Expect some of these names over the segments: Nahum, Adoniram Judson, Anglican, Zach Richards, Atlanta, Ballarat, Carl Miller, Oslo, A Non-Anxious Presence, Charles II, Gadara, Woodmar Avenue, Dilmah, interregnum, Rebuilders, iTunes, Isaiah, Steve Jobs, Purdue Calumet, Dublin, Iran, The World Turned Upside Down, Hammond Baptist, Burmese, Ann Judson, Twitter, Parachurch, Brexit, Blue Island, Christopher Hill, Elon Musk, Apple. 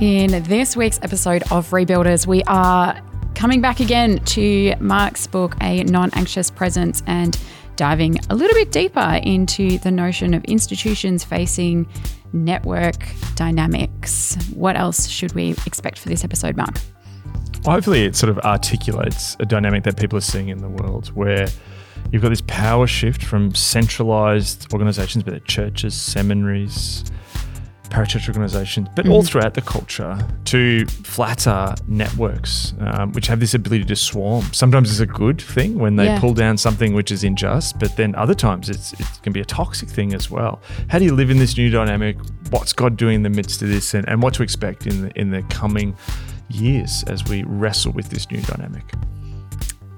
In this week's episode of Rebuilders, we are coming back again to Mark's book, A Non-Anxious Presence, and diving a little bit deeper into the notion of institutions facing network dynamics. What else should we expect for this episode, Mark? Well, hopefully it sort of articulates a dynamic that people are seeing in the world where you've got this power shift from centralised organisations, be it churches, seminaries, parachurch organisations, but all throughout the culture, to flatter networks, which have this ability to swarm. Sometimes it's a good thing when they pull down something which is unjust, but then other times it can be a toxic thing as well. How do you live in this new dynamic? What's God doing in the midst of this, and what to expect in the coming years as we wrestle with this new dynamic?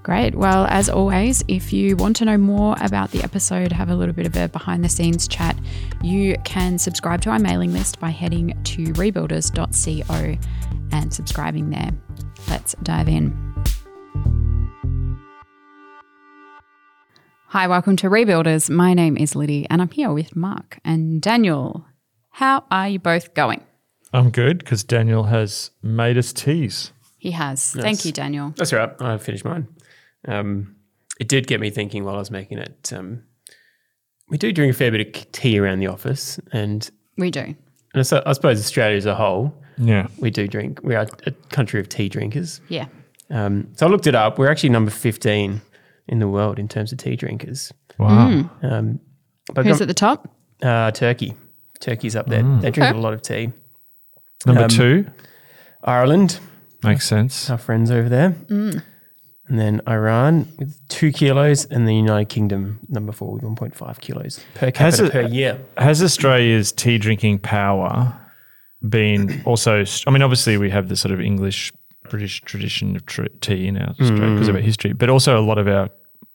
Great. Well, as always, if you want to know more about the episode, have a little bit of a behind the scenes chat, you can subscribe to our mailing list by heading to rebuilders.co and subscribing there. Let's dive in. Hi, welcome to Rebuilders. My name is Liddy and I'm here with Mark and Daniel. How are you both going? I'm good because Daniel has made us teas. He has. Nice. Thank you, Daniel. That's all right. I finished mine. It did get me thinking while I was making it. We do drink a fair bit of tea around the office, and we do. And I suppose Australia as a whole, we do drink. We are a country of tea drinkers. Yeah. So I looked it up. We're actually number 15 in the world in terms of tea drinkers. Wow. But who's at the top? Turkey. Turkey's up there. They drink a lot of tea. Number two, Ireland. Makes sense. Our friends over there. And then Iran with 2 kilos, and the United Kingdom, number 4, with 1.5 kilos per capita per year. Has Australia's tea drinking power been also – I mean, obviously we have the sort of English-British tradition of tea in our Australia because of our history, but also a lot of our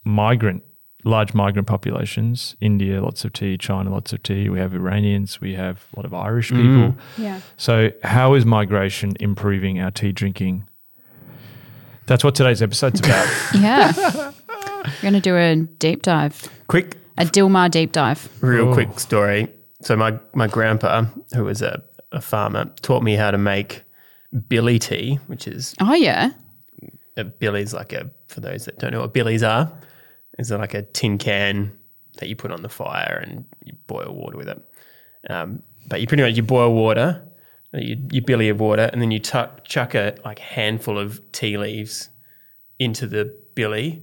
large migrant populations, India, lots of tea, China, lots of tea. We have Iranians, we have a lot of Irish people. Yeah. So how is migration improving our tea drinking? That's what today's episode's about. Yeah. We're going to do a deep dive. A Dilmah deep dive. Real quick story. So my grandpa, who was a farmer, taught me how to make billy tea, which is... Oh, yeah. A billy's like a, for those that don't know what billies are, is like a tin can that you put on the fire and you boil water with it. But you pretty much, you boil water, your billy of water, and then you chuck a handful of tea leaves into the billy,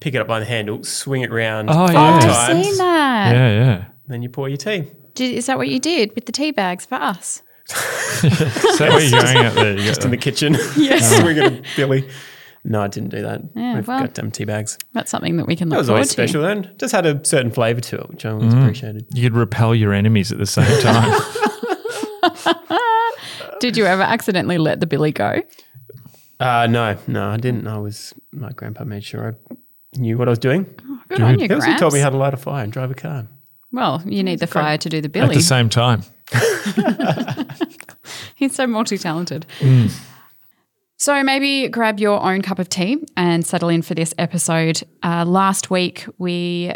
pick it up by the handle, swing it round 5 times. I've seen that. Yeah. Then you pour your tea. Is that what you did with the tea bags for us? Is that where you're going out there? Just in the kitchen. Yes. Swinging a billy. No, I didn't do that. Yeah, we've got damn tea bags. That's something that we can look forward to. That was always special then. Just had a certain flavour to it, which I always appreciated. You could repel your enemies at the same time. Did you ever accidentally let the billy go? No, I didn't. My grandpa made sure I knew what I was doing. Oh, good on you, Gramps. He taught me how to light a fire and drive a car. Well, you need the fire to do the billy. At the same time. He's so multi-talented. So maybe grab your own cup of tea and settle in for this episode. Last week we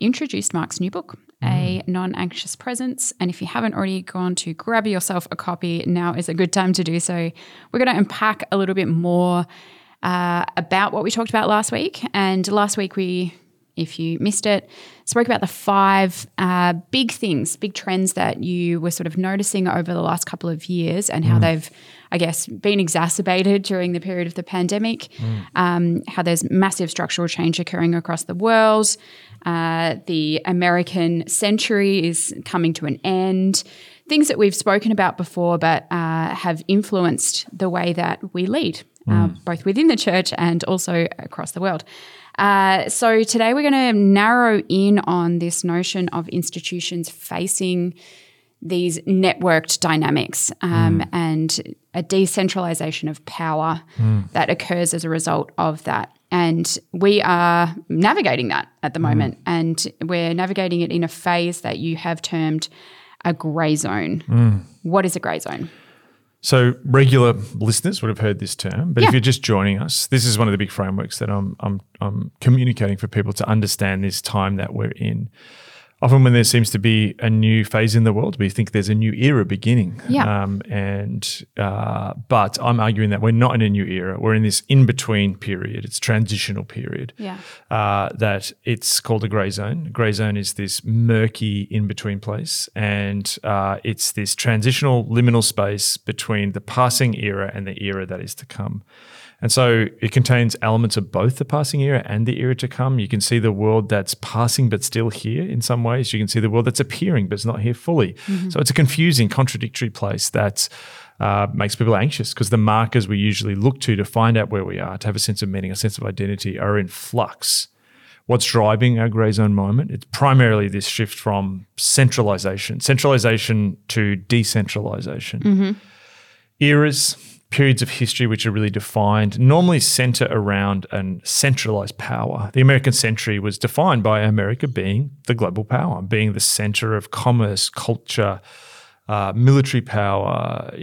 introduced Mark's new book, A Non-Anxious Presence, and if you haven't already gone to grab yourself a copy, now is a good time to do so. We're going to unpack a little bit more about what we talked about last week, and last week we, if you missed it, spoke about the 5 big trends that you were sort of noticing over the last couple of years and how they've, I guess, been exacerbated during the period of the pandemic, how there's massive structural change occurring across the world, the American century is coming to an end, things that we've spoken about before but have influenced the way that we lead, both within the church and also across the world. So today we're going to narrow in on this notion of institutions facing these networked dynamics and a decentralization of power that occurs as a result of that. And we are navigating that at the moment, and we're navigating it in a phase that you have termed a grey zone. What is a grey zone? So regular listeners would have heard this term, but if you're just joining us, this is one of the big frameworks that I'm communicating for people to understand this time that we're in. often when there seems to be a new phase in the world, we think there's a new era beginning. Yeah. But I'm arguing that we're not in a new era. We're in this in-between period. It's a transitional period. Yeah. That it's called a grey zone. Grey zone is this murky in-between place, and it's this transitional liminal space between the passing era and the era that is to come. And so it contains elements of both the passing era and the era to come. You can see the world that's passing but still here in some ways. You can see the world that's appearing but it's not here fully. Mm-hmm. So it's a confusing, contradictory place that makes people anxious, because the markers we usually look to find out where we are, to have a sense of meaning, a sense of identity, are in flux. What's driving our grey zone moment? It's primarily this shift from centralisation to decentralisation. Mm-hmm. Eras, periods of history which are really defined, normally centre around a centralised power. The American century was defined by America being the global power, being the centre of commerce, culture, military power,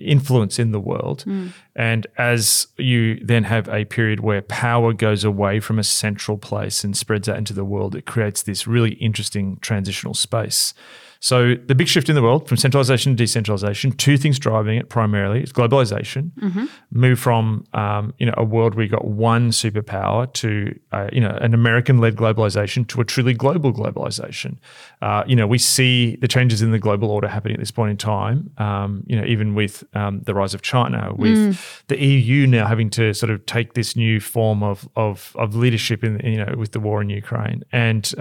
influence in the world. Mm. And as you then have a period where power goes away from a central place and spreads out into the world, it creates this really interesting transitional space. So the big shift in the world from centralisation to decentralisation, two things driving it primarily, is globalisation. Mm-hmm. Move from a world where you got one superpower to an American-led globalisation to a truly global globalisation. We see the changes in the global order happening at this point in time. Even with the rise of China, with the EU now having to sort of take this new form of leadership in with the war in Ukraine. And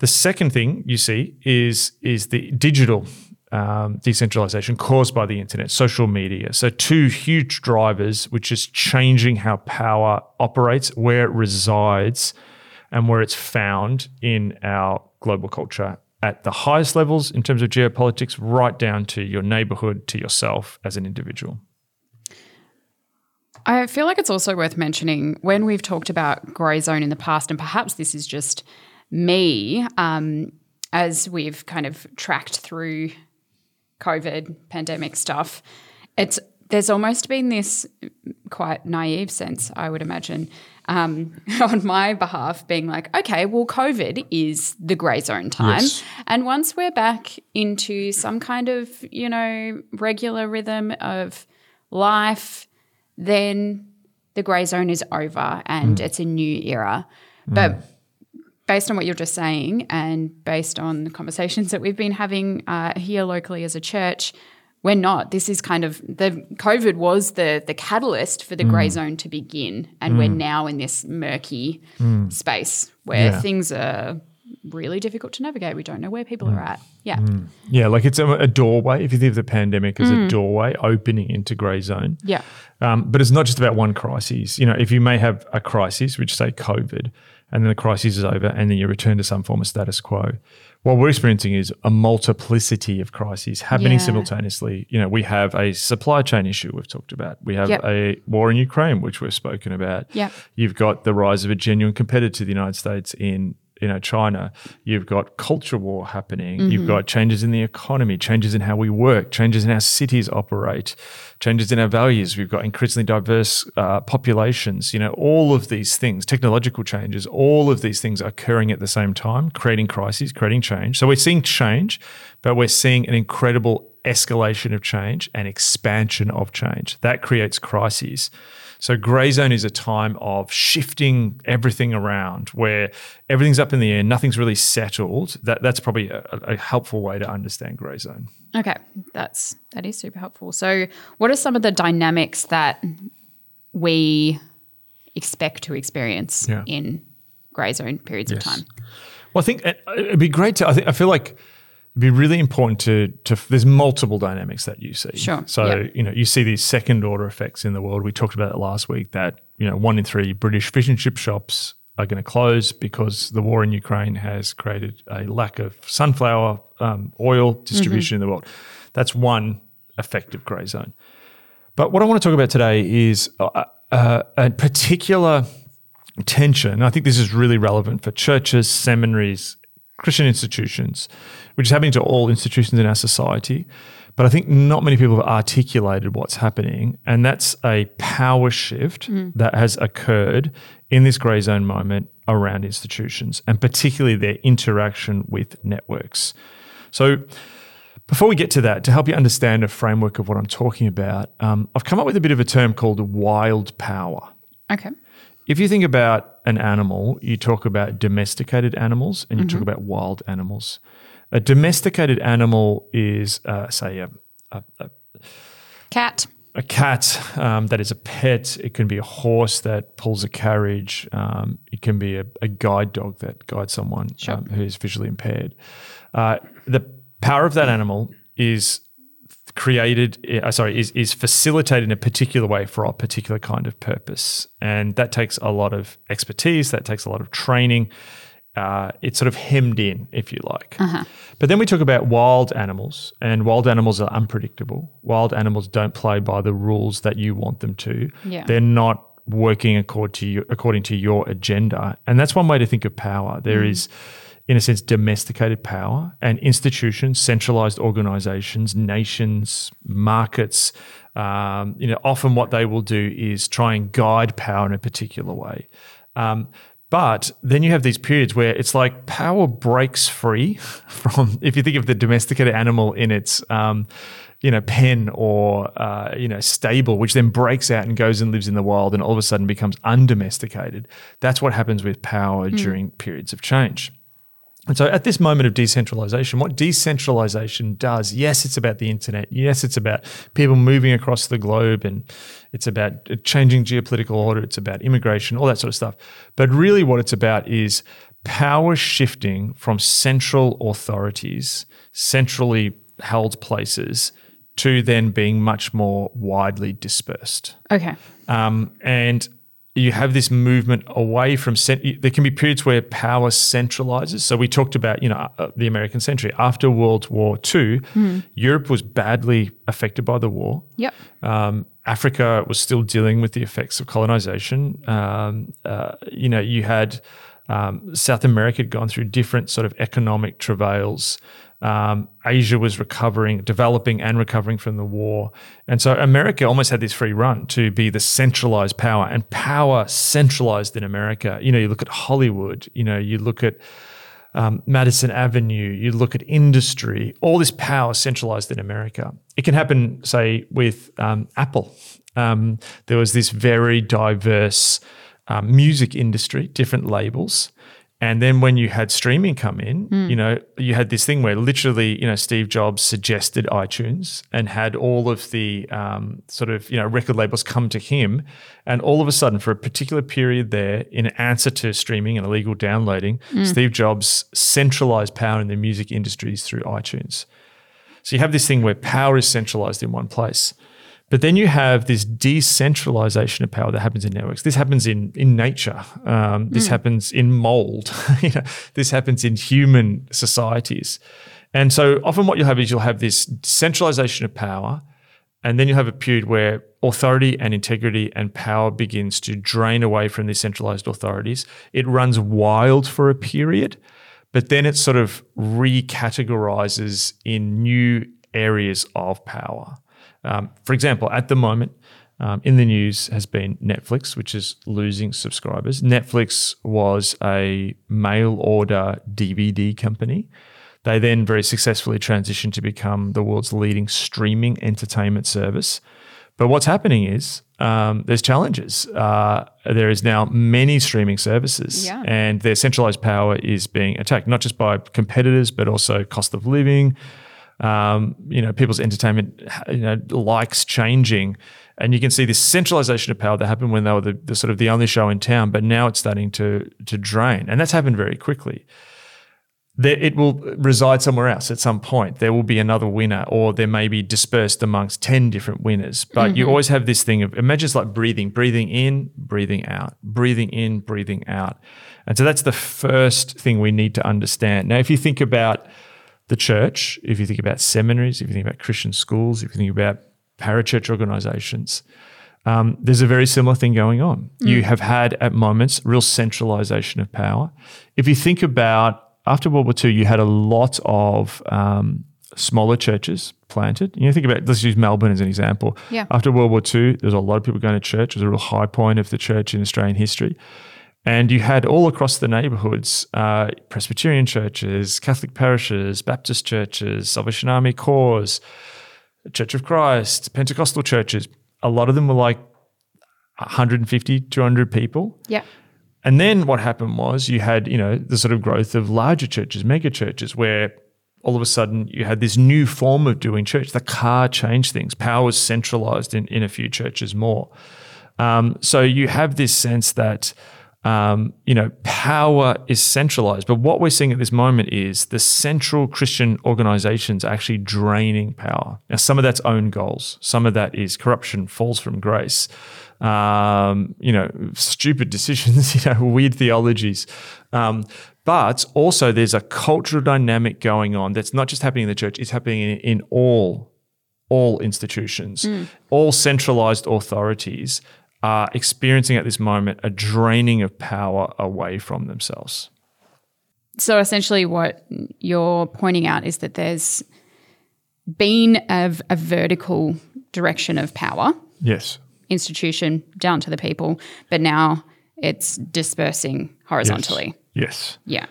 the second thing you see is the digital decentralization caused by the internet, social media. So two huge drivers, which is changing how power operates, where it resides, and where it's found in our global culture at the highest levels in terms of geopolitics, right down to your neighborhood, to yourself as an individual. I feel like it's also worth mentioning, when we've talked about grey zone in the past, and perhaps this is just me, as we've kind of tracked through COVID pandemic stuff, there's almost been this quite naive sense, I would imagine, on my behalf, being like, okay, well, COVID is the grey zone time. Yes. And once we're back into some kind of, regular rhythm of life, then the grey zone is over and it's a new era. But based on what you're just saying, and based on the conversations that we've been having here locally as a church, we're not. This is kind of COVID was the catalyst for the grey zone to begin, and we're now in this murky space where things are really difficult to navigate. We don't know where people are at. Yeah. Mm. Yeah, like it's a doorway. If you think of the pandemic as a doorway opening into grey zone. Yeah. But it's not just about one crisis. If you may have a crisis, which say COVID, and then the crisis is over, and then you return to some form of status quo. What we're experiencing is a multiplicity of crises happening simultaneously. We have a supply chain issue we've talked about. We have a war in Ukraine, which we've spoken about. Yep. You've got the rise of a genuine competitor to the United States in China. You've got culture war happening. Mm-hmm. You've got changes in the economy, changes in how we work, changes in how cities operate, changes in our values. We've got increasingly diverse populations. All of these things, technological changes, all of these things are occurring at the same time, creating crises, creating change. So we're seeing change, but we're seeing an incredible escalation of change and expansion of change. That creates crises. So grey zone is a time of shifting everything around, where everything's up in the air, nothing's really settled. That's probably a helpful way to understand grey zone. Okay, that is super helpful. So what are some of the dynamics that we expect to experience in grey zone periods of time? Well, I think it'd be great to – I feel like – be really important to there's multiple dynamics that you see. Sure. So, you see these second order effects in the world. We talked about it last week that, 1 in 3 British fish and chip shops are going to close because the war in Ukraine has created a lack of sunflower oil distribution in the world. That's one effective grey zone. But what I want to talk about today is a particular tension. I think this is really relevant for churches, seminaries, Christian institutions, which is happening to all institutions in our society, but I think not many people have articulated what's happening, and that's a power shift that has occurred in this grey zone moment around institutions and particularly their interaction with networks. So before we get to that, to help you understand a framework of what I'm talking about, I've come up with a bit of a term called wild power. Okay. If you think about an animal, you talk about domesticated animals and you talk about wild animals. A domesticated animal is, say, a cat. A cat that is a pet. It can be a horse that pulls a carriage. It can be a guide dog that guides someone who is visually impaired. The power of that animal is is facilitated in a particular way for a particular kind of purpose, and that takes a lot of expertise, that takes a lot of training. It's sort of hemmed in, if you like. But then we talk about wild animals, and wild animals are unpredictable. Wild animals don't play by the rules that you want them to. They're not working according to your agenda, and that's one way to think of power. There is, in a sense, domesticated power, and institutions, centralized organizations, nations, markets, often what they will do is try and guide power in a particular way. But then you have these periods where it's like power breaks free from, if you think of the domesticated animal in its pen or stable, which then breaks out and goes and lives in the wild and all of a sudden becomes undomesticated. That's what happens with power during periods of change. And so at this moment of decentralization, what decentralization does, yes, it's about the internet. Yes, it's about people moving across the globe, and it's about changing geopolitical order. It's about immigration, all that sort of stuff. But really what it's about is power shifting from central authorities, centrally held places, to then being much more widely dispersed. Okay. And you have this movement away from – there can be periods where power centralizes. So we talked about, the American century. After World War II, Europe was badly affected by the war. Yep. Africa was still dealing with the effects of colonization. You had South America had gone through different sort of economic travails. Asia was developing and recovering from the war. And so America almost had this free run to be the centralized power, and power centralized in America. You look at Hollywood, you look at Madison Avenue, you look at industry, all this power centralized in America. It can happen, say, with Apple. There was this very diverse music industry, different labels. And then when you had streaming come in, you had this thing where literally, Steve Jobs suggested iTunes and had all of the record labels come to him. And all of a sudden, for a particular period there, in answer to streaming and illegal downloading, Steve Jobs centralized power in the music industries through iTunes. So you have this thing where power is centralized in one place. But then you have this decentralization of power that happens in networks. This happens in nature. This happens in mold. This happens in human societies. And so often what you'll have is you'll have this centralization of power, and then you'll have a period where authority and integrity and power begins to drain away from these centralized authorities. It runs wild for a period, but then it sort of recategorizes in new areas of power. For example, at the moment, in the news has been Netflix, which is losing subscribers. Netflix was a mail-order DVD company. They then very successfully transitioned to become the world's leading streaming entertainment service. But what's happening is there's challenges. There is now many streaming services, and their centralized power is being attacked, not just by competitors but also cost of living. People's entertainment, likes changing, and you can see this centralization of power that happened when they were the sort of the only show in town, but now it's starting to drain, and that's happened very quickly. It will reside somewhere else at some point. There will be another winner, or there may be dispersed amongst 10 different winners, but you always have this thing of, imagine it's like breathing in, breathing out, breathing in, breathing out. And so that's the first thing we need to understand. Now, if you think about the church, if you think about seminaries, if you think about Christian schools, if you think about parachurch organizations, there's a very similar thing going on. You have had at moments real centralization of power. If you think about after World War II, you had a lot of smaller churches planted. You think about, let's use Melbourne as an example. After World War II, there was a lot of people going to church. It was a real high point of the church in Australian history. And you had all across the neighborhoods, Presbyterian churches, Catholic parishes, Baptist churches, Salvation Army Corps, Church of Christ, Pentecostal churches. A lot of them were like 150, 200 people. Yeah. And then what happened was you had, the sort of growth of larger churches, mega churches, where all of a sudden you had this new form of doing church. The car changed things. Power was centralized in a few churches more. So you have this sense that, power is centralized. But what we're seeing at this moment is the central Christian organizations are actually draining power. Now, some of that's own goals. Some of that is corruption, falls from grace, stupid decisions, weird theologies. But also there's a cultural dynamic going on that's not just happening in the church, it's happening in all institutions. All centralized authorities are experiencing at this moment a draining of power away from themselves. So essentially what you're pointing out is that there's been a vertical direction of power. Yes. Institution down to the people, but now it's dispersing horizontally. Yes. Yeah.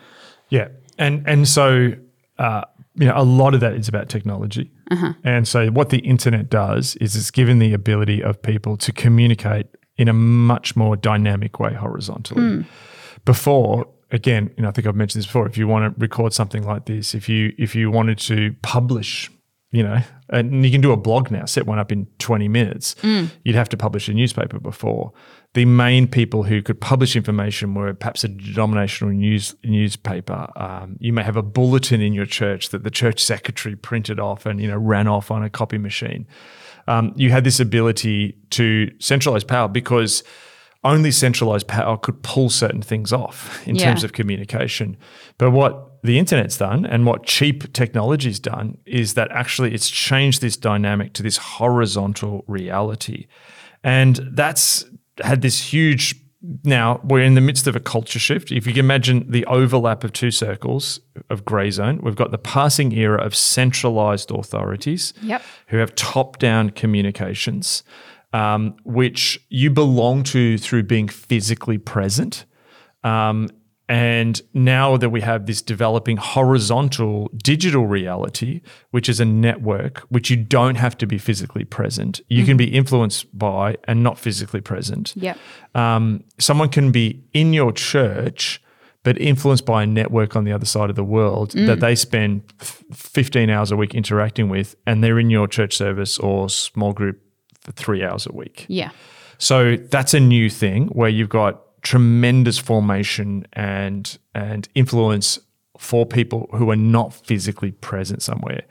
Yeah. And so, a lot of that is about technology. Uh-huh. And so what the internet does is it's given the ability of people to communicate in a much more dynamic way horizontally. Before, again, I think I've mentioned this before, if you want to record something like this, if you wanted to publish, and you can do a blog now, set one up in 20 minutes, you'd have to publish a newspaper before. The main people who could publish information were perhaps a denominational newspaper. You may have a bulletin in your church that the church secretary printed off and, ran off on a copy machine. You had this ability to centralize power because only centralized power could pull certain things off in terms of communication. But what the internet's done and what cheap technology's done is that actually it's changed this dynamic to this horizontal reality. And that's had this huge, now we're in the midst of a culture shift. If you can imagine the overlap of two circles of grey zone, we've got the passing era of centralised authorities who have top-down communications, which you belong to through being physically present. And now that we have this developing horizontal digital reality, which is a network, which you don't have to be physically present. You can be influenced by and not physically present. Yep. Someone can be in your church but influenced by a network on the other side of the world that they spend 15 hours a week interacting with, and they're in your church service or small group for 3 hours a week. Yeah. So that's a new thing where you've got tremendous formation and influence for people who are not physically present somewhere.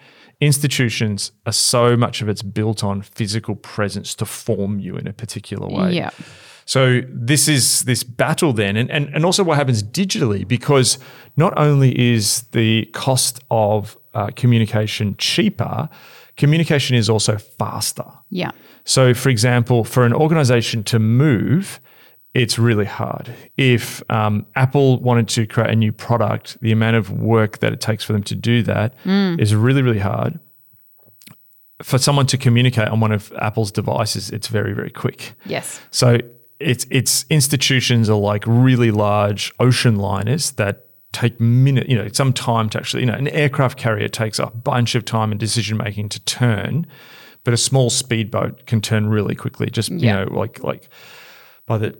Institutions are so much of it's built on physical presence to form you in a particular way. Yeah. So this is this battle then and also what happens digitally, because not only is the cost of communication cheaper, communication is also faster. Yeah. So for example, for an organization to move, it's really hard. If Apple wanted to create a new product, the amount of work that it takes for them to do that is really, really hard. For someone to communicate on one of Apple's devices, it's very, very quick. Yes. So it's institutions are like really large ocean liners that take minutes, some time to actually, an aircraft carrier takes a bunch of time and decision making to turn, but a small speedboat can turn really quickly, just, like by the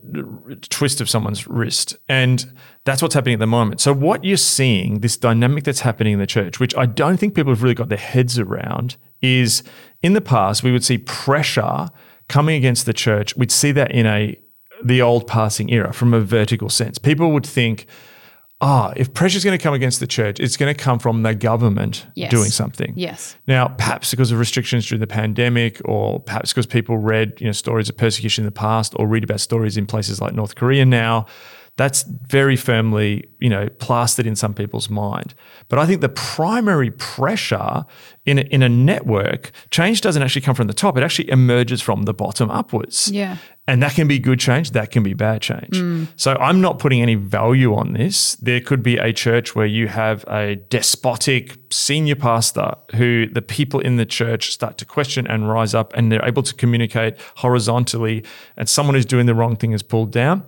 twist of someone's wrist. And that's what's happening at the moment. So what you're seeing, this dynamic that's happening in the church, which I don't think people have really got their heads around, is in the past we would see pressure coming against the church. We'd see that in the old passing era from a vertical sense. People would think, if pressure's going to come against the church, it's going to come from the government doing something. Yes. Now, perhaps because of restrictions during the pandemic, or perhaps because people read, stories of persecution in the past, or read about stories in places like North Korea now, that's very firmly, plastered in some people's mind. But I think the primary pressure in a network, change doesn't actually come from the top. It actually emerges from the bottom upwards. Yeah. And that can be good change. That can be bad change. So I'm not putting any value on this. There could be a church where you have a despotic senior pastor who the people in the church start to question and rise up, and they're able to communicate horizontally, and someone who's doing the wrong thing is pulled down.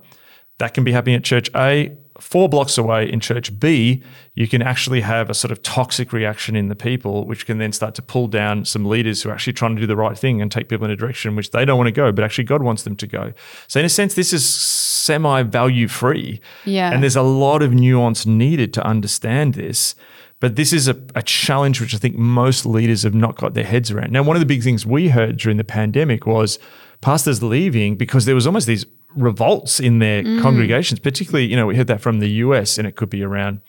That can be happening at church A. 4 blocks away in church B, you can actually have a sort of toxic reaction in the people, which can then start to pull down some leaders who are actually trying to do the right thing and take people in a direction which they don't want to go, but actually God wants them to go. So in a sense, this is semi-value free. Yeah. And there's a lot of nuance needed to understand this. But this is a challenge which I think most leaders have not got their heads around. Now, one of the big things we heard during the pandemic was pastors leaving because there was almost these revolts in their congregations, particularly, you know, we heard that from the US, and it could be around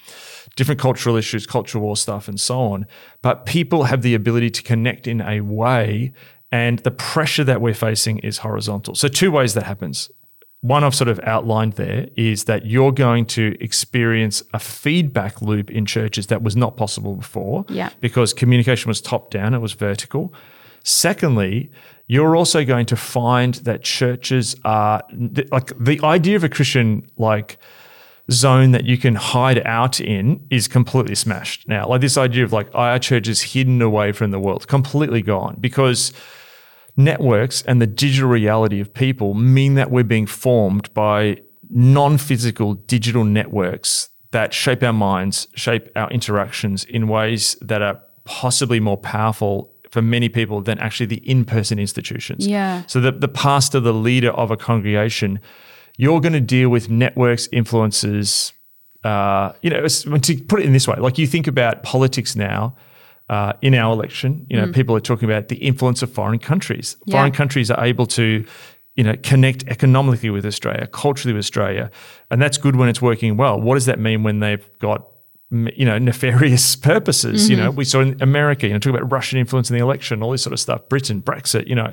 different cultural issues, cultural war stuff and so on. But people have the ability to connect in a way, and the pressure that we're facing is horizontal. So 2 ways that happens. One I've sort of outlined there is that you're going to experience a feedback loop in churches that was not possible before, because communication was top down, it was vertical. Secondly, you're also going to find that churches are like the idea of a Christian like zone that you can hide out in is completely smashed now. Like this idea of like our church is hidden away from the world, completely gone, because networks and the digital reality of people mean that we're being formed by non-physical digital networks that shape our minds, shape our interactions in ways that are possibly more powerful for many people than actually the in-person institutions. Yeah. So the pastor, the leader of a congregation, you're going to deal with networks, influences, you know, to put it in this way, like you think about politics now in our election, you know, people are talking about the influence of foreign countries. Yeah. Foreign countries are able to, you know, connect economically with Australia, culturally with Australia, and that's good when it's working well. What does that mean when they've got, you know, nefarious purposes? You know, we saw in America, you know, talking about Russian influence in the election, all this sort of stuff, Britain, Brexit, you know.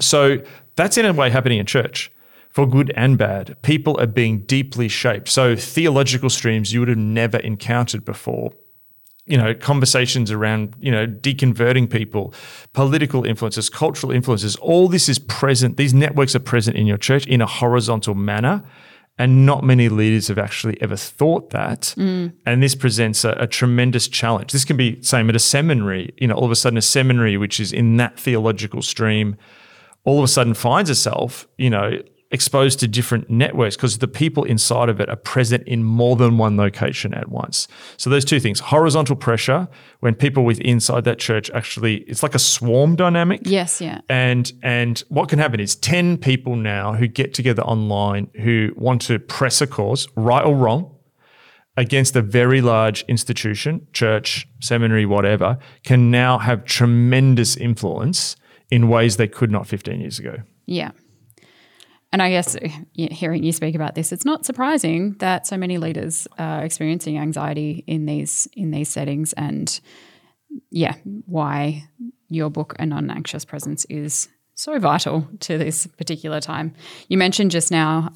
So that's in a way happening in church for good and bad. People are being deeply shaped. So theological streams you would have never encountered before, you know, conversations around, you know, deconverting people, political influences, cultural influences, all this is present. These networks are present in your church in a horizontal manner. And not many leaders have actually ever thought that. And this presents a tremendous challenge. This can be same at a seminary. You know, all of a sudden a seminary, which is in that theological stream, all of a sudden finds itself, you know, exposed to different networks because the people inside of it are present in more than one location at once. So those 2 things, horizontal pressure, when people with inside that church actually, it's like a swarm dynamic. Yes, yeah. And what can happen is 10 people now who get together online who want to press a cause, right or wrong, against a very large institution, church, seminary, whatever, can now have tremendous influence in ways they could not 15 years ago. Yeah. And I guess hearing you speak about this, it's not surprising that so many leaders are experiencing anxiety in these settings, and yeah, why your book, A Non-Anxious Presence, is so vital to this particular time. You mentioned just now,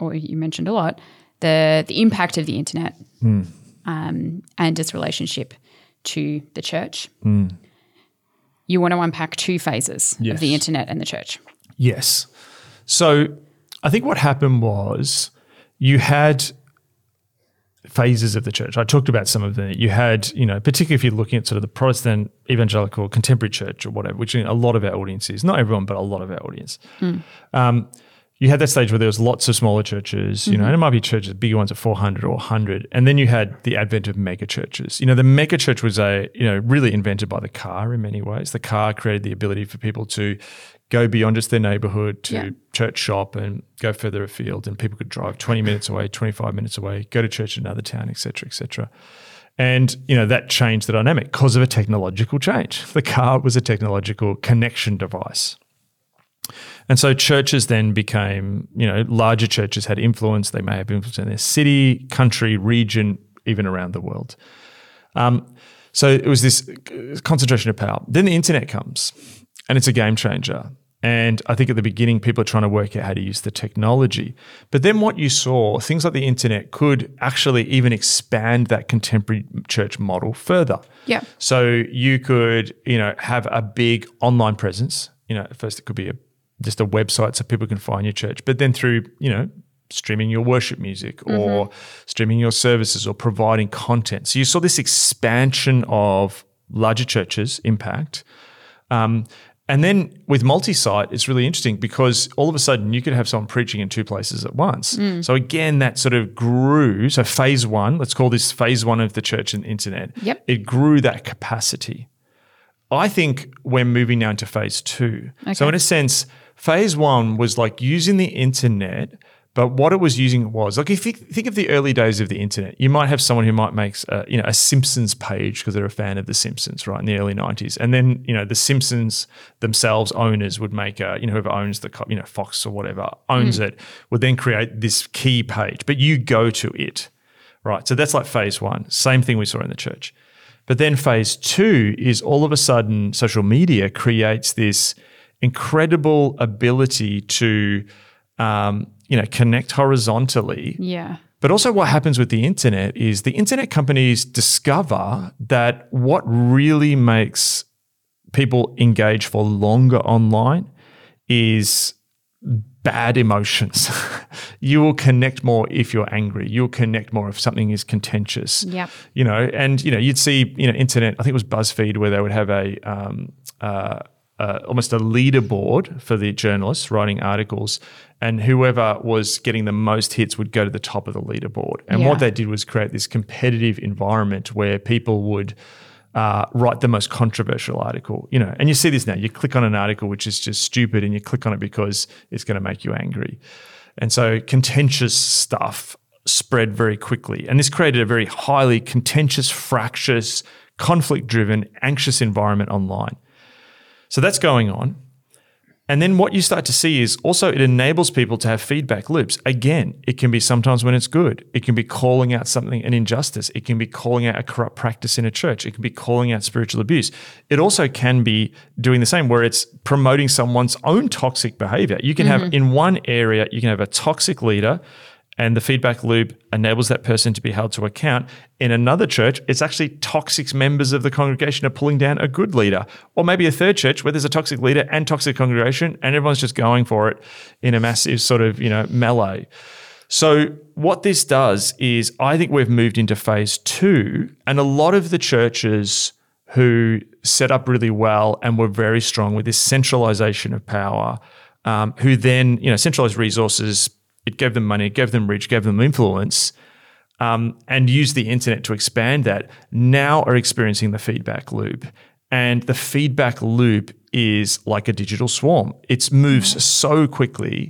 or you mentioned a lot, the impact of the internet and its relationship to the church. You want to unpack 2 phases of the internet and the church. Yes. So I think what happened was you had phases of the church. I talked about some of them. You had, you know, particularly if you're looking at sort of the Protestant, evangelical, contemporary church or whatever, which a lot of our audience is, not everyone, but a lot of our audience. You had that stage where there was lots of smaller churches, you know, and it might be churches, bigger ones at 400 or 100. And then you had the advent of mega churches. You know, the mega church was really invented by the car in many ways. The car created the ability for people to go beyond just their neighborhood to church shop and go further afield, and people could drive 20 minutes away, 25 minutes away, go to church in another town, et cetera, et cetera. And, you know, that changed the dynamic because of a technological change. The car was a technological connection device. And so churches then became, you know, larger churches had influence. They may have influence in their city, country, region, even around the world. So it was this concentration of power. Then the internet comes, and it's a game changer. And I think at the beginning, people are trying to work out how to use the technology. But then what you saw, things like the internet could actually even expand that contemporary church model further. Yeah. So you could, you know, have a big online presence. You know, at first it could be just a website so people can find your church, but then through, you know, streaming your worship music or streaming your services or providing content. So you saw this expansion of larger churches' impact. And then with multi-site, it's really interesting because all of a sudden you could have someone preaching in two places at once. Mm. So again, that sort of grew. So phase one, let's call this phase one of the church and internet. Yep. It grew that capacity. I think we're moving now into phase two. Okay. So in a sense, phase one was like using the internet, but what it was using was, like if you think of the early days of the internet, you might have someone who might make a Simpsons page because they're a fan of The Simpsons, right, in the early 90s. And then, The Simpsons themselves owners would make whoever owns the, Fox or whatever owns it, would then create this key page, but you go to it, right? So that's like phase one, same thing we saw in the church. But then phase two is all of a sudden social media creates this incredible ability to, connect horizontally. Yeah. But also what happens with the internet is the internet companies discover that what really makes people engage for longer online is bad emotions. You will connect more if you're angry. You'll connect more if something is contentious. Yeah. You'd see, internet, I think it was BuzzFeed, where they would have almost a leaderboard for the journalists writing articles, and whoever was getting the most hits would go to the top of the leaderboard. And what they did was create this competitive environment where people would write the most controversial article, And you see this now. You click on an article which is just stupid, and you click on it because it's going to make you angry. And so contentious stuff spread very quickly, and this created a very highly contentious, fractious, conflict-driven, anxious environment online. So that's going on. And then what you start to see is also it enables people to have feedback loops. Again, it can be sometimes when it's good. It can be calling out something, an injustice. It can be calling out a corrupt practice in a church. It can be calling out spiritual abuse. It also can be doing the same where it's promoting someone's own toxic behavior. You can have in one area, you can have a toxic leader, and the feedback loop enables that person to be held to account. In another church, it's actually toxic members of the congregation are pulling down a good leader. Or maybe a third church where there's a toxic leader and toxic congregation and everyone's just going for it in a massive sort of, melee. So what this does is I think we've moved into phase two, and a lot of the churches who set up really well and were very strong with this centralization of power, who then, centralized resources, it gave them money, it gave them reach, gave them influence, and used the internet to expand that, now are experiencing the feedback loop. And the feedback loop is like a digital swarm. It moves so quickly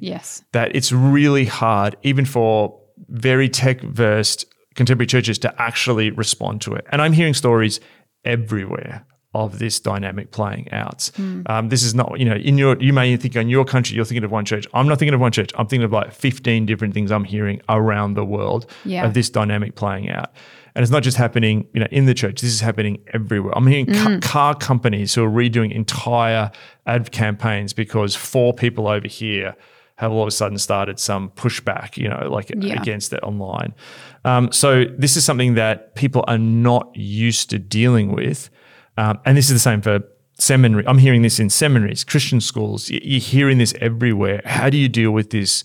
that it's really hard, even for very tech-versed contemporary churches, to actually respond to it. And I'm hearing stories everywhere of this dynamic playing out. This is not, you may think in your country, you're thinking of one church. I'm not thinking of one church. I'm thinking of like 15 different things I'm hearing around the world of this dynamic playing out. And it's not just happening, in the church. This is happening everywhere. I'm hearing car companies who are redoing entire ad campaigns because four people over here have all of a sudden started some pushback, against it online. So this is something that people are not used to dealing with. And this is the same for seminary. I'm hearing this in seminaries, Christian schools. You're hearing this everywhere. How do you deal with this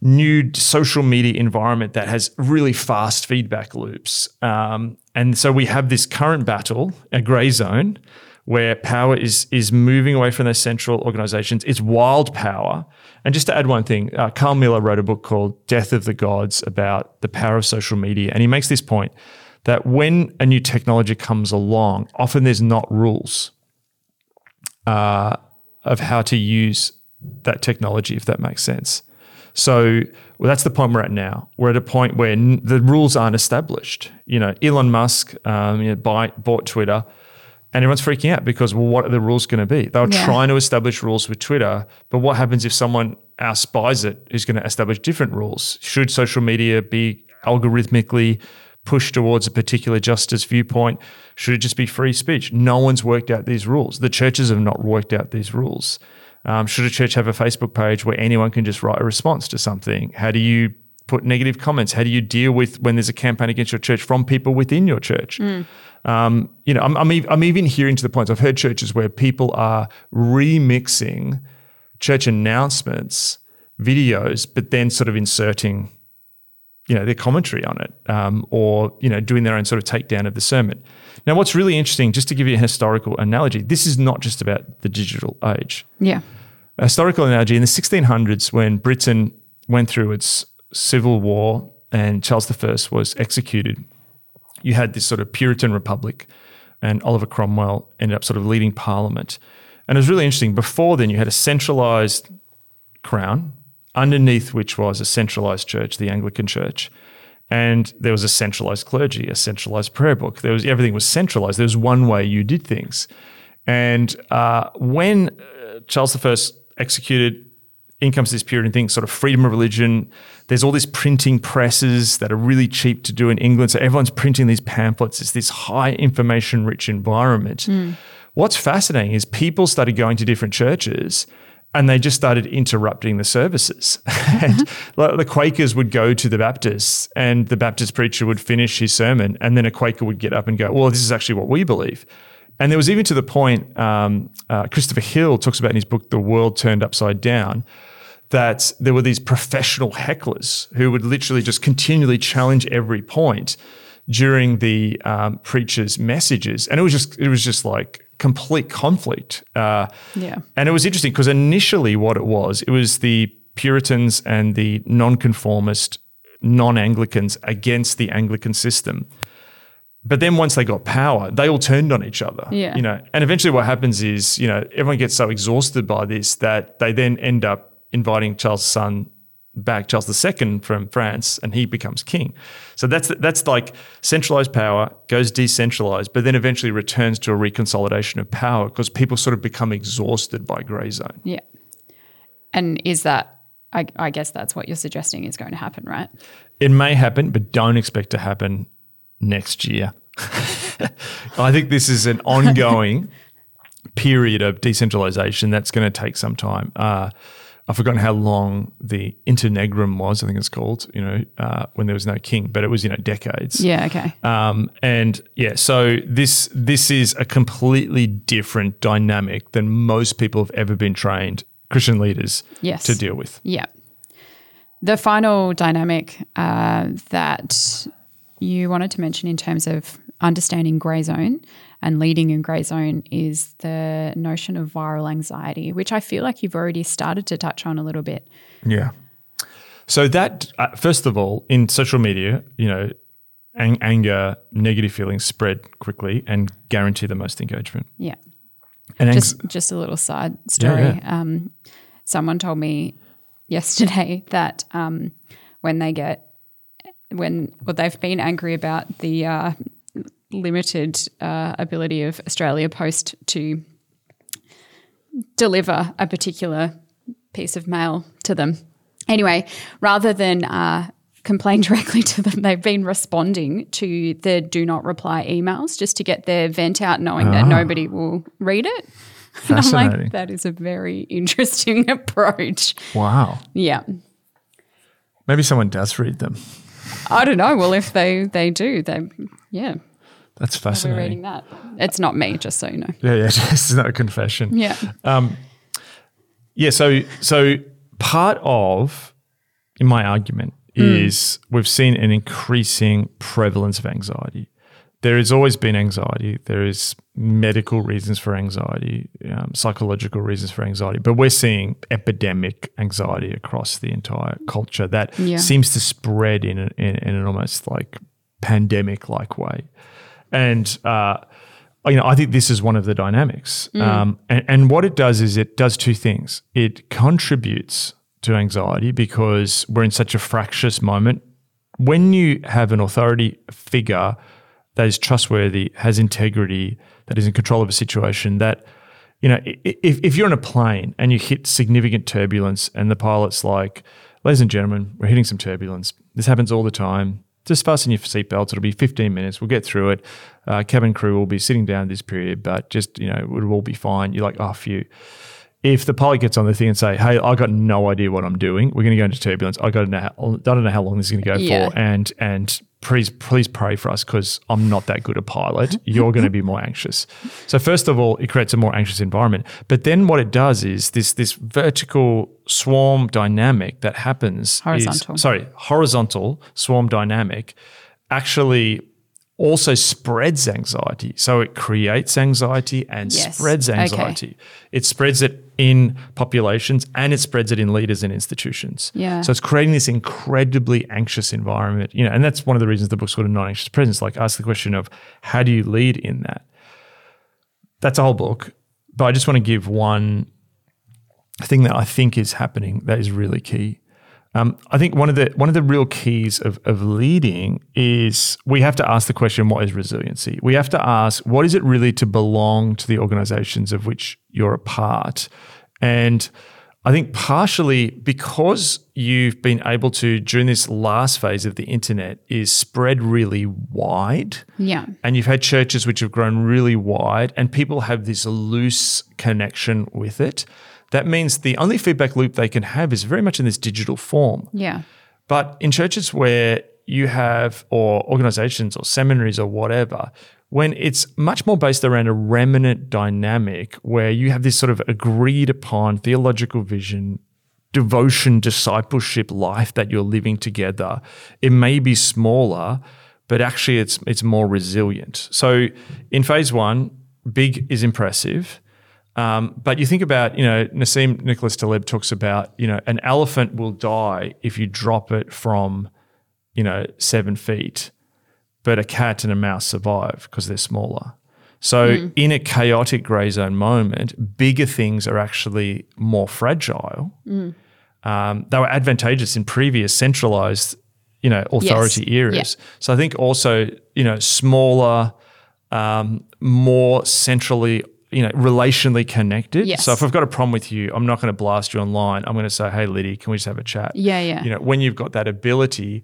new social media environment that has really fast feedback loops? And so we have this current battle, a grey zone, where power is moving away from those central organizations. It's wild power. And just to add one thing, Carl Miller wrote a book called Death of the Gods about the power of social media, and he makes this point that when a new technology comes along, often there's not rules of how to use that technology, if that makes sense. So that's the point we're at now. We're at a point where the rules aren't established. Elon Musk bought Twitter, and everyone's freaking out because, what are the rules going to be? They were trying to establish rules with Twitter, but what happens if someone else spies it who's going to establish different rules? Should social media be algorithmically push towards a particular justice viewpoint? Should it just be free speech? No one's worked out these rules. The churches have not worked out these rules. Should a church have a Facebook page where anyone can just write a response to something? How do you put negative comments? How do you deal with when there's a campaign against your church from people within your church? I'm even hearing to the point, I've heard churches where people are remixing church announcements, videos, but then sort of inserting you know, their commentary on it, or, you know, doing their own sort of takedown of the sermon. Now, what's really interesting, just to give you a historical analogy, this is not just about the digital age. Yeah. A historical analogy, in the 1600s, when Britain went through its civil war and Charles I was executed, you had this sort of Puritan republic, and Oliver Cromwell ended up sort of leading Parliament. And it was really interesting. Before then, you had a centralised crown, underneath which was a centralised church, the Anglican church. And there was a centralised clergy, a centralised prayer book. There was, everything was centralised. There was one way you did things. And when Charles I executed, in comes this Puritan thing, sort of freedom of religion. There's all these printing presses that are really cheap to do in England. So everyone's printing these pamphlets. It's this high information-rich environment. Mm. What's fascinating is people started going to different churches and they just started interrupting the services. And the Quakers would go to the Baptists, and the Baptist preacher would finish his sermon, and then a Quaker would get up and go, well, this is actually what we believe. And there was even to the point, Christopher Hill talks about in his book, The World Turned Upside Down, that there were these professional hecklers who would literally just continually challenge every point during the preacher's messages. And it was just like complete conflict. And it was interesting because initially what it was the Puritans and the nonconformist, non-Anglicans against the Anglican system. But then once they got power, they all turned on each other, you know. And eventually what happens is, you know, everyone gets so exhausted by this that they then end up inviting Charles' son back, Charles II from France, and he becomes king. So that's like centralized power goes decentralized, but then eventually returns to a reconsolidation of power because people sort of become exhausted by grey zone. Yeah. And is that, I guess that's what you're suggesting is going to happen, right? It may happen, but don't expect to happen next year. I think this is an ongoing period of decentralization that's going to take some time. I've forgotten how long the interregnum was, I think it's called, you know, when there was no king, but it was, you know, decades. Yeah, okay. So this is a completely different dynamic than most people have ever been trained, Christian leaders, to deal with. Yeah. The final dynamic that you wanted to mention in terms of understanding grey zone and leading in grey zone is the notion of viral anxiety, which I feel like you've already started to touch on a little bit. Yeah. So that, first of all, in social media, you know, anger, negative feelings spread quickly and guarantee the most engagement. Yeah. And just a little side story. Yeah, yeah. Someone told me yesterday that they've been angry about the limited ability of Australia Post to deliver a particular piece of mail to them. Anyway, rather than complain directly to them, they've been responding to the do not reply emails just to get their vent out, knowing that nobody will read it. And I'm like, that is a very interesting approach. Wow. Yeah. Maybe someone does read them. I don't know. Well, if they do, yeah. That's fascinating. We're reading that. It's not me, just so you know. Yeah. This is not a confession. Yeah. So part of in my argument is we've seen an increasing prevalence of anxiety. There has always been anxiety. There is medical reasons for anxiety, psychological reasons for anxiety, but we're seeing epidemic anxiety across the entire culture that seems to spread in an almost like pandemic-like way. And, you know, I think this is one of the dynamics. And what it does is it does two things. It contributes to anxiety because we're in such a fractious moment. When you have an authority figure that is trustworthy, has integrity, that is in control of a situation, that, you know, if you're on a plane and you hit significant turbulence and the pilot's like, ladies and gentlemen, we're hitting some turbulence. This happens all the time. Just fasten your seatbelts. It'll be 15 minutes. We'll get through it. Cabin crew will be sitting down this period, but just, you know, it'll all be fine. You're like, oh, phew. If the pilot gets on the thing and say, hey, I got no idea what I'm doing. We're going to go into turbulence. I don't know how long this is going to go for. And please pray for us because I'm not that good a pilot. You're going to be more anxious. So first of all, it creates a more anxious environment. But then what it does is this vertical swarm dynamic that happens. Horizontal swarm dynamic actually also spreads anxiety. So it creates anxiety and spreads anxiety. Okay. It spreads it in populations and it spreads it in leaders and institutions. Yeah. So it's creating this incredibly anxious environment, you know, and that's one of the reasons the book's called A Non-Anxious Presence, like ask the question of how do you lead in that? That's a whole book, but I just want to give one thing that I think is happening that is really key. I think one of the real keys of leading is we have to ask the question, what is resiliency? We have to ask, what is it really to belong to the organizations of which you're a part? And I think partially because you've been able to, during this last phase of the internet, is spread really wide. Yeah. And you've had churches which have grown really wide and people have this loose connection with it. That means the only feedback loop they can have is very much in this digital form. Yeah. But in churches where you have, or organizations or seminaries or whatever, when it's much more based around a remnant dynamic where you have this sort of agreed upon theological vision, devotion, discipleship life that you're living together, it may be smaller, but actually it's more resilient. So in phase one, big is impressive. But you think about, you know, Nassim Nicholas Taleb talks about, you know, an elephant will die if you drop it from, you know, 7 feet, but a cat and a mouse survive because they're smaller. So in a chaotic grey zone moment, bigger things are actually more fragile. They were advantageous in previous centralised, you know, authority eras. Yeah. So I think also, you know, smaller, more centrally, you know, relationally connected. Yes. So if I've got a problem with you, I'm not going to blast you online. I'm going to say, hey, Liddy, can we just have a chat? Yeah, yeah. You know, when you've got that ability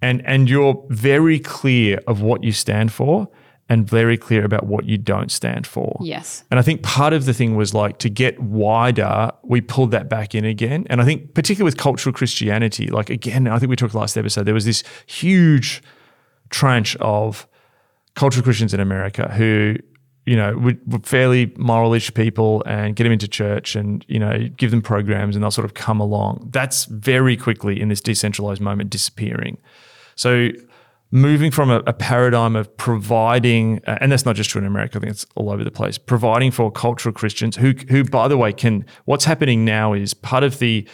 and you're very clear of what you stand for and very clear about what you don't stand for. Yes. And I think part of the thing was like to get wider, we pulled that back in again. And I think particularly with cultural Christianity, like again, I think we talked last episode, there was this huge tranche of cultural Christians in America who – you know, we're fairly moral-ish people and get them into church and, you know, give them programs and they'll sort of come along. That's very quickly in this decentralized moment disappearing. So moving from a paradigm of providing, and that's not just true in America, I think it's all over the place, providing for cultural Christians who by the way, can, what's happening now is part of the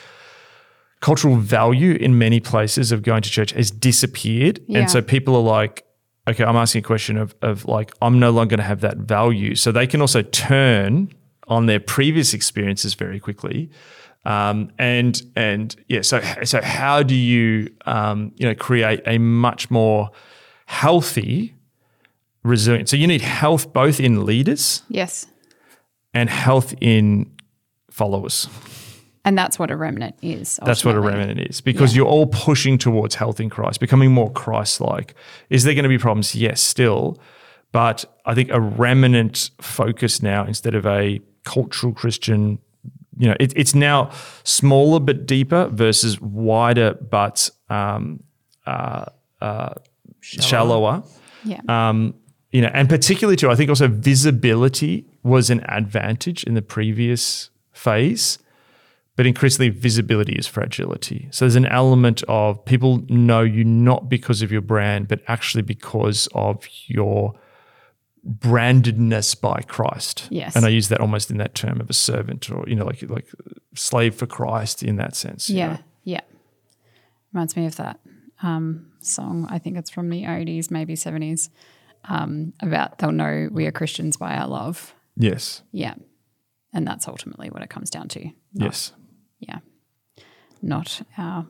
cultural value in many places of going to church has disappeared. Yeah. And so people are like, okay, I'm asking a question of like, I'm no longer going to have that value. So they can also turn on their previous experiences very quickly. So how do you, you know, create a much more healthy resilience? So you need health both in leaders. Yes. And health in followers. And that's what a remnant is. Ultimately. That's what a remnant is because you're all pushing towards health in Christ, becoming more Christ-like. Is there going to be problems? Yes, still. But I think a remnant focus now instead of a cultural Christian, you know, it's now smaller but deeper versus wider but shallower. Yeah. You know, and particularly too, I think also visibility was an advantage in the previous phase. But increasingly, visibility is fragility. So there's an element of people know you not because of your brand, but actually because of your brandedness by Christ. Yes. And I use that almost in that term of a servant or, you know, like slave for Christ in that sense. Yeah, you know? Yeah. Reminds me of that song. I think it's from the 80s, maybe 70s, about they'll know we are Christians by our love. Yes. Yeah. And that's ultimately what it comes down to. Yes. Yeah, not our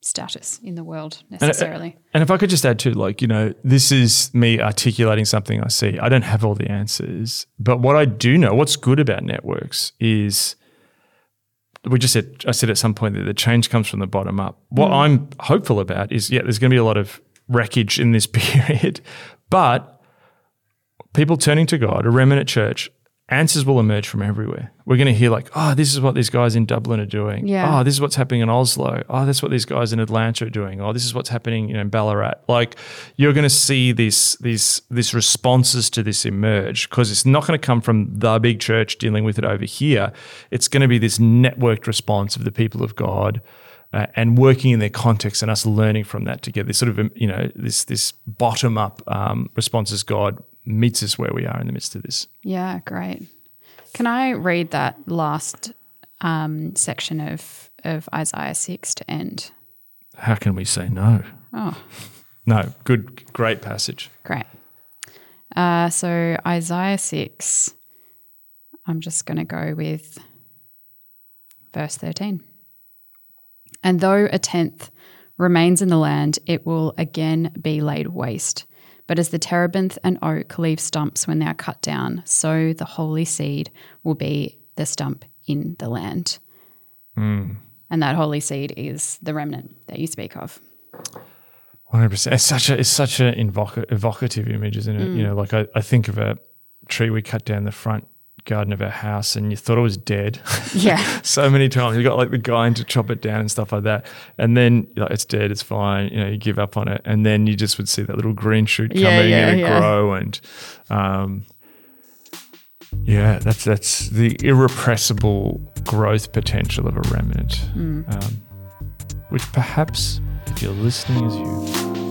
status in the world necessarily. And if I could just add too, like, you know, this is me articulating something I see. I don't have all the answers, but what I do know, what's good about networks is I said at some point that the change comes from the bottom up. What I'm hopeful about is, there's going to be a lot of wreckage in this period, but people turning to God, a remnant church, answers will emerge from everywhere. We're going to hear like, oh, this is what these guys in Dublin are doing. Yeah. Oh, this is what's happening in Oslo. Oh, that's what these guys in Atlanta are doing. Oh, this is what's happening, you know, in Ballarat. Like, you're going to see these responses to this emerge, because it's not going to come from the big church dealing with it over here. It's going to be this networked response of the people of God, and working in their context and us learning from that together. This sort of, you know, this bottom-up response as God meets us where we are in the midst of this. Yeah, great. Can I read that last section of Isaiah 6 to end? How can we say no? Oh. No, good, great passage. Great. So Isaiah 6, I'm just going to go with verse 13. And though a tenth remains in the land, it will again be laid waste. But as the terebinth and oak leave stumps when they are cut down, so the holy seed will be the stump in the land. Mm. And that holy seed is the remnant that you speak of. 100%. It's such an evocative image, isn't it? Mm. You know, like I think of a tree we cut down the front garden of our house, and you thought it was dead. Yeah. So many times you got like the guy in to chop it down and stuff like that, and then you're like, it's dead, it's fine, you know, you give up on it, and then you just would see that little green shoot coming and grow, and that's the irrepressible growth potential of a remnant, which perhaps if you're listening as you.